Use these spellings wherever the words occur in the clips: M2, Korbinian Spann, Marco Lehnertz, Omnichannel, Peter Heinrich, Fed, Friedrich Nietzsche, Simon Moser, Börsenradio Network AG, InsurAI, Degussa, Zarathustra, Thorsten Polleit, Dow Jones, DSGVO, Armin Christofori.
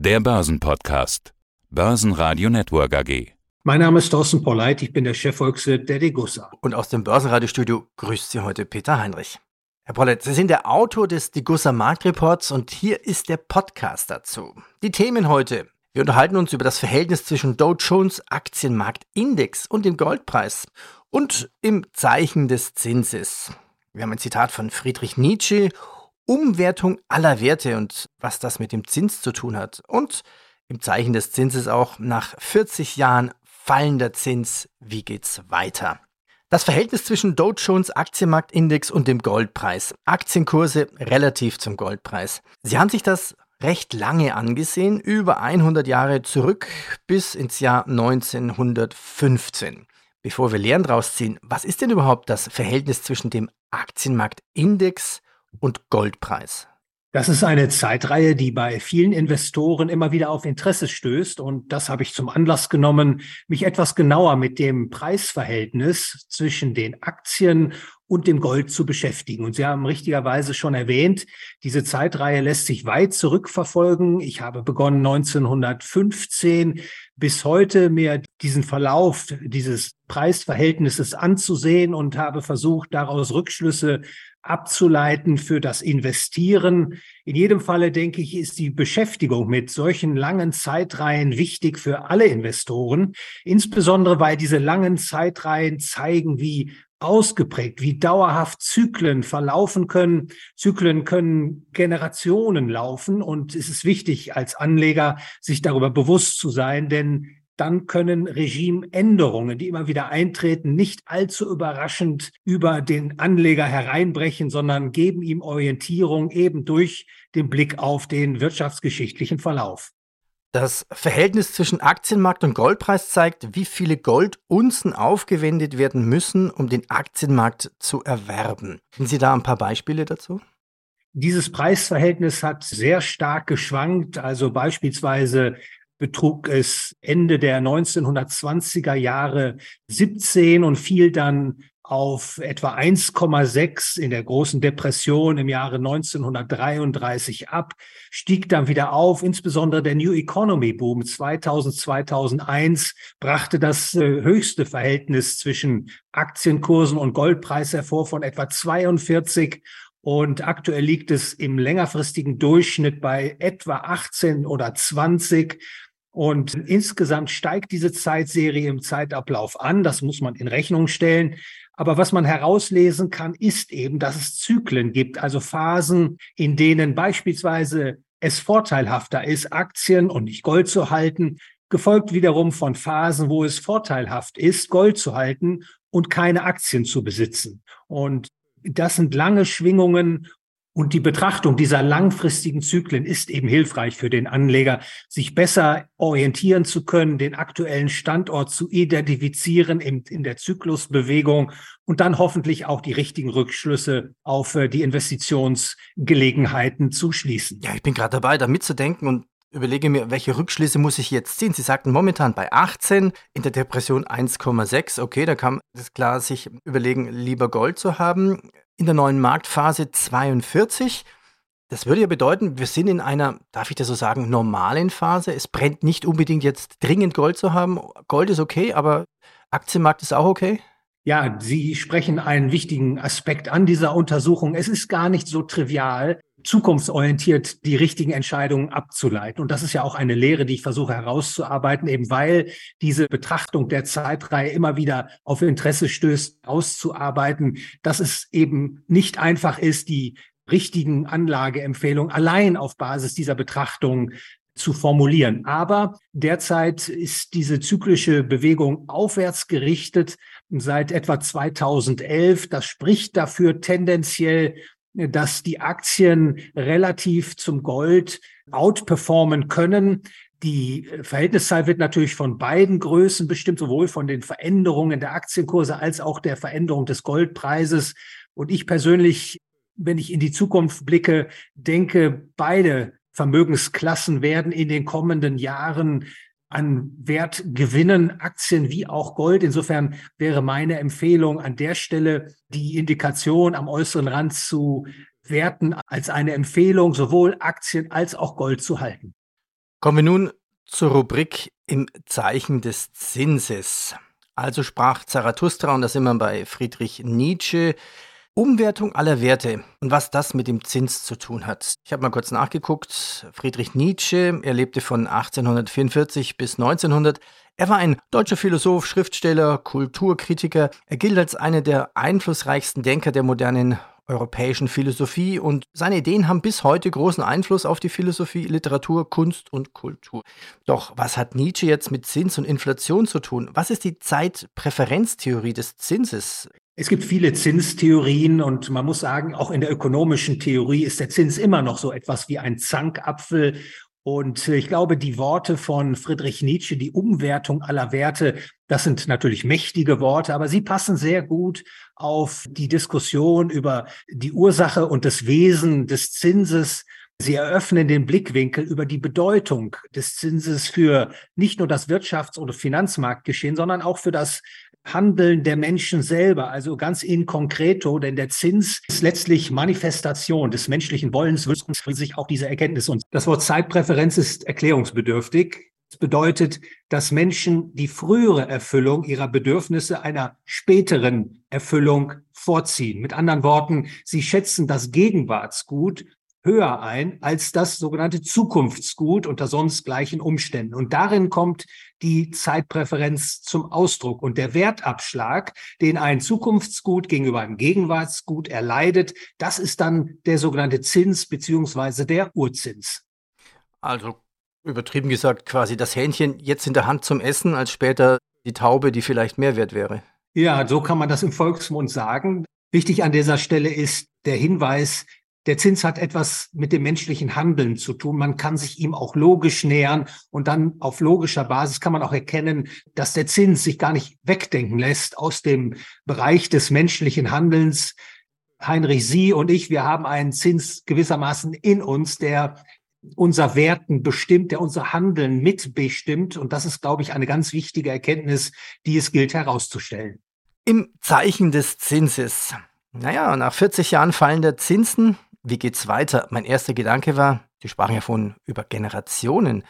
Der Börsenpodcast. Börsenradio Network AG. Mein Name ist Thorsten Polleit, ich bin der Chefvolkswirt der Degussa. Und aus dem Börsenradiostudio grüßt Sie heute Peter Heinrich. Herr Polleit, Sie sind der Autor des Degussa Marktreports und hier ist der Podcast dazu. Die Themen heute. Wir unterhalten uns über das Verhältnis zwischen Dow Jones Aktienmarktindex und dem Goldpreis und im Zeichen des Zinses. Wir haben ein Zitat von Friedrich Nietzsche: Umwertung aller Werte und was das mit dem Zins zu tun hat. Und im Zeichen des Zinses auch: nach 40 Jahren fallender Zins, wie geht's weiter? Das Verhältnis zwischen Dow Jones Aktienmarktindex und dem Goldpreis. Aktienkurse relativ zum Goldpreis. Sie haben sich das recht lange angesehen, über 100 Jahre zurück bis ins Jahr 1915. Bevor wir Lehren draus ziehen, was ist denn überhaupt das Verhältnis zwischen dem Aktienmarktindex und Goldpreis? Das ist eine Zeitreihe, die bei vielen Investoren immer wieder auf Interesse stößt. Und das habe ich zum Anlass genommen, mich etwas genauer mit dem Preisverhältnis zwischen den Aktien und dem Gold zu beschäftigen. Und Sie haben richtigerweise schon erwähnt, diese Zeitreihe lässt sich weit zurückverfolgen. Ich habe begonnen 1915 bis heute mir diesen Verlauf dieses Preisverhältnisses anzusehen und habe versucht, daraus Rückschlüsse abzuleiten für das Investieren. In jedem Falle, denke ich, ist die Beschäftigung mit solchen langen Zeitreihen wichtig für alle Investoren, insbesondere weil diese langen Zeitreihen zeigen, wie ausgeprägt, wie dauerhaft Zyklen verlaufen können. Zyklen können Generationen laufen und es ist wichtig, als Anleger sich darüber bewusst zu sein, denn dann können Regimeänderungen, die immer wieder eintreten, nicht allzu überraschend über den Anleger hereinbrechen, sondern geben ihm Orientierung eben durch den Blick auf den wirtschaftsgeschichtlichen Verlauf. Das Verhältnis zwischen Aktienmarkt und Goldpreis zeigt, wie viele Goldunzen aufgewendet werden müssen, um den Aktienmarkt zu erwerben. Haben Sie da ein paar Beispiele dazu? Dieses Preisverhältnis hat sehr stark geschwankt. Also beispielsweise betrug es Ende der 1920er Jahre 17 und fiel dann auf etwa 1,6 in der großen Depression im Jahre 1933 ab, stieg dann wieder auf. Insbesondere der New Economy Boom 2000, 2001 brachte das höchste Verhältnis zwischen Aktienkursen und Goldpreis hervor von etwa 42. Und aktuell liegt es im längerfristigen Durchschnitt bei etwa 18 oder 20. Und insgesamt steigt diese Zeitserie im Zeitablauf an. Das muss man in Rechnung stellen. Aber was man herauslesen kann, ist eben, dass es Zyklen gibt, also Phasen, in denen beispielsweise es vorteilhafter ist, Aktien und nicht Gold zu halten, gefolgt wiederum von Phasen, wo es vorteilhaft ist, Gold zu halten und keine Aktien zu besitzen. Und das sind lange Schwingungen. Und die Betrachtung dieser langfristigen Zyklen ist eben hilfreich für den Anleger, sich besser orientieren zu können, den aktuellen Standort zu identifizieren in der Zyklusbewegung und dann hoffentlich auch die richtigen Rückschlüsse auf die Investitionsgelegenheiten zu schließen. Ja, ich bin gerade dabei, da mitzudenken und überlege mir, welche Rückschlüsse muss ich jetzt ziehen? Sie sagten momentan bei 18, in der Depression 1,6. Okay, da kann es klar sich überlegen, lieber Gold zu haben. In der neuen Marktphase 42, das würde ja bedeuten, wir sind in einer, darf ich das so sagen, normalen Phase. Es brennt nicht unbedingt jetzt dringend Gold zu haben. Gold ist okay, aber Aktienmarkt ist auch okay? Ja, Sie sprechen einen wichtigen Aspekt an dieser Untersuchung. Es ist gar nicht so trivial, zukunftsorientiert die richtigen Entscheidungen abzuleiten. Und das ist ja auch eine Lehre, die ich versuche herauszuarbeiten, eben weil diese Betrachtung der Zeitreihe immer wieder auf Interesse stößt, auszuarbeiten, dass es eben nicht einfach ist, die richtigen Anlageempfehlungen allein auf Basis dieser Betrachtung zu formulieren. Aber derzeit ist diese zyklische Bewegung aufwärts gerichtet seit etwa 2011. Das spricht dafür tendenziell, dass die Aktien relativ zum Gold outperformen können. Die Verhältniszahl wird natürlich von beiden Größen bestimmt, sowohl von den Veränderungen der Aktienkurse als auch der Veränderung des Goldpreises. Und ich persönlich, wenn ich in die Zukunft blicke, denke, beide Vermögensklassen werden in den kommenden Jahren an Wert gewinnen, Aktien wie auch Gold. Insofern wäre meine Empfehlung an der Stelle, die Indikation am äußeren Rand zu werten als eine Empfehlung, sowohl Aktien als auch Gold zu halten. Kommen wir nun zur Rubrik im Zeichen des Zinses. Also sprach Zarathustra, und da sind wir bei Friedrich Nietzsche, Umwertung aller Werte und was das mit dem Zins zu tun hat. Ich habe mal kurz nachgeguckt. Friedrich Nietzsche, er lebte von 1844 bis 1900. Er war ein deutscher Philosoph, Schriftsteller, Kulturkritiker. Er gilt als einer der einflussreichsten Denker der modernen europäischen Philosophie, und seine Ideen haben bis heute großen Einfluss auf die Philosophie, Literatur, Kunst und Kultur. Doch was hat Nietzsche jetzt mit Zins und Inflation zu tun? Was ist die Zeitpräferenztheorie des Zinses? Es gibt viele Zinstheorien, und man muss sagen, auch in der ökonomischen Theorie ist der Zins immer noch so etwas wie ein Zankapfel. Und ich glaube, die Worte von Friedrich Nietzsche, die Umwertung aller Werte, das sind natürlich mächtige Worte, aber sie passen sehr gut auf die Diskussion über die Ursache und das Wesen des Zinses. Sie eröffnen den Blickwinkel über die Bedeutung des Zinses für nicht nur das Wirtschafts- oder Finanzmarktgeschehen, sondern auch für das Handeln der Menschen selber, also ganz in concreto, denn der Zins ist letztlich Manifestation des menschlichen Wollens, wünschen sich auch diese Erkenntnis. Und das Wort Zeitpräferenz ist erklärungsbedürftig. Das bedeutet, dass Menschen die frühere Erfüllung ihrer Bedürfnisse einer späteren Erfüllung vorziehen. Mit anderen Worten, sie schätzen das Gegenwartsgut höher ein als das sogenannte Zukunftsgut unter sonst gleichen Umständen. Und darin kommt die Zeitpräferenz zum Ausdruck. Und der Wertabschlag, den ein Zukunftsgut gegenüber einem Gegenwartsgut erleidet, das ist dann der sogenannte Zins bzw. der Urzins. Also übertrieben gesagt quasi das Hähnchen jetzt in der Hand zum Essen, als später die Taube, die vielleicht mehr wert wäre. Ja, so kann man das im Volksmund sagen. Wichtig an dieser Stelle ist der Hinweis, der Zins hat etwas mit dem menschlichen Handeln zu tun. Man kann sich ihm auch logisch nähern, und dann auf logischer Basis kann man auch erkennen, dass der Zins sich gar nicht wegdenken lässt aus dem Bereich des menschlichen Handelns. Heinrich, Sie und ich, wir haben einen Zins gewissermaßen in uns, der unser Werten bestimmt, der unser Handeln mitbestimmt. Und das ist, glaube ich, eine ganz wichtige Erkenntnis, die es gilt herauszustellen. Im Zeichen des Zinses. Naja, nach 40 Jahren fallender Zinsen, wie geht's weiter? Mein erster Gedanke war, Sie sprachen ja vorhin über Generationen.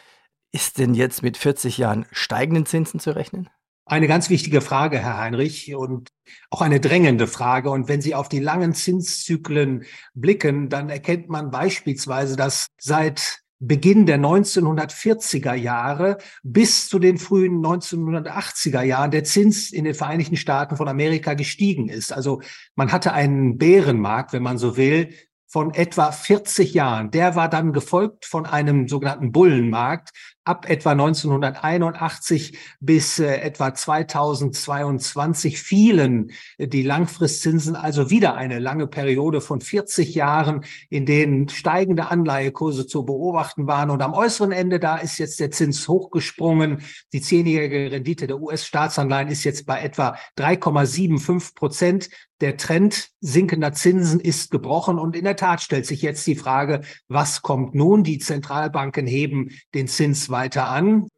Ist denn jetzt mit 40 Jahren steigenden Zinsen zu rechnen? Eine ganz wichtige Frage, Herr Heinrich, und auch eine drängende Frage. Und wenn Sie auf die langen Zinszyklen blicken, dann erkennt man beispielsweise, dass seit Beginn der 1940er Jahre bis zu den frühen 1980er Jahren der Zins in den Vereinigten Staaten von Amerika gestiegen ist. Also man hatte einen Bärenmarkt, wenn man so will, von etwa 40 Jahren. Der war dann gefolgt von einem sogenannten Bullenmarkt ab etwa 1981 bis etwa 2022 fielen die Langfristzinsen, also wieder eine lange Periode von 40 Jahren, in denen steigende Anleihekurse zu beobachten waren. Und am äußeren Ende, da ist jetzt der Zins hochgesprungen. Die 10-jährige Rendite der US-Staatsanleihen ist jetzt bei etwa 3,75%. Der Trend sinkender Zinsen ist gebrochen, und in der Tat stellt sich jetzt die Frage, was kommt nun? Die Zentralbanken heben den Zins weiter an.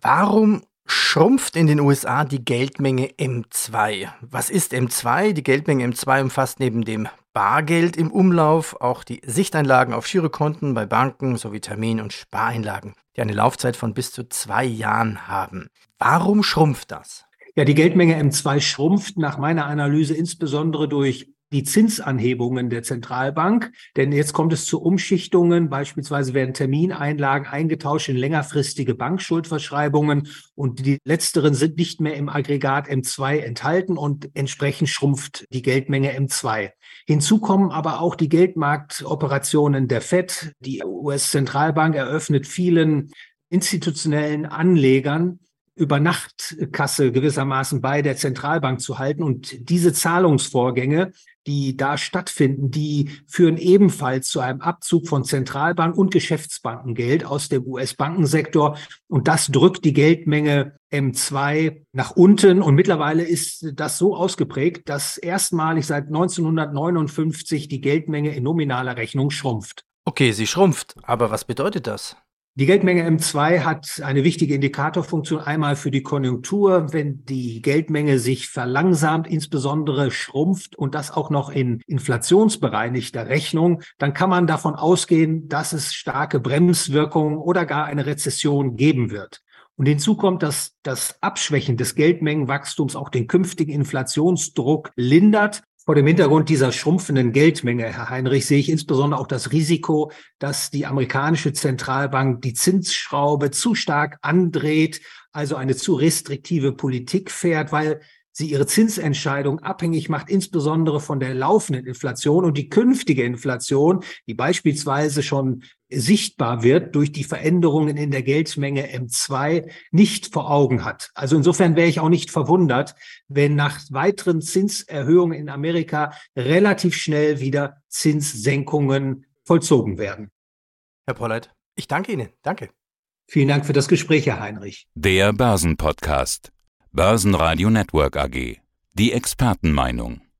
Warum schrumpft in den USA die Geldmenge M2? Was ist M2? Die Geldmenge M2 umfasst neben dem Bargeld im Umlauf auch die Sichteinlagen auf Girokonten bei Banken sowie Termin- und Spareinlagen, die eine Laufzeit von bis zu 2 Jahren haben. Warum schrumpft das? Ja, die Geldmenge M2 schrumpft nach meiner Analyse insbesondere durch die Zinsanhebungen der Zentralbank, denn jetzt kommt es zu Umschichtungen. Beispielsweise werden Termineinlagen eingetauscht in längerfristige Bankschuldverschreibungen, und die letzteren sind nicht mehr im Aggregat M2 enthalten, und entsprechend schrumpft die Geldmenge M2. Hinzu kommen aber auch die Geldmarktoperationen der Fed. Die US-Zentralbank eröffnet vielen institutionellen Anlegern, über Nachtkasse gewissermaßen bei der Zentralbank zu halten. Und diese Zahlungsvorgänge, die da stattfinden, die führen ebenfalls zu einem Abzug von Zentralbank- und Geschäftsbankengeld aus dem US-Bankensektor. Und das drückt die Geldmenge M2 nach unten. Und mittlerweile ist das so ausgeprägt, dass erstmalig seit 1959 die Geldmenge in nominaler Rechnung schrumpft. Okay, sie schrumpft. Aber was bedeutet das? Die Geldmenge M2 hat eine wichtige Indikatorfunktion, einmal für die Konjunktur, wenn die Geldmenge sich verlangsamt, insbesondere schrumpft und das auch noch in inflationsbereinigter Rechnung, dann kann man davon ausgehen, dass es starke Bremswirkungen oder gar eine Rezession geben wird. Und hinzu kommt, dass das Abschwächen des Geldmengenwachstums auch den künftigen Inflationsdruck lindert. Vor dem Hintergrund dieser schrumpfenden Geldmenge, Herr Heinrich, sehe ich insbesondere auch das Risiko, dass die amerikanische Zentralbank die Zinsschraube zu stark andreht, also eine zu restriktive Politik fährt, weil sie ihre Zinsentscheidung abhängig macht, insbesondere von der laufenden Inflation und die künftige Inflation, die beispielsweise schon sichtbar wird durch die Veränderungen in der Geldmenge M2, nicht vor Augen hat. Also insofern wäre ich auch nicht verwundert, wenn nach weiteren Zinserhöhungen in Amerika relativ schnell wieder Zinssenkungen vollzogen werden. Herr Polleit, ich danke Ihnen. Danke. Vielen Dank für das Gespräch, Herr Heinrich. Der Börsenpodcast. Börsenradio Network AG. Die Expertenmeinung.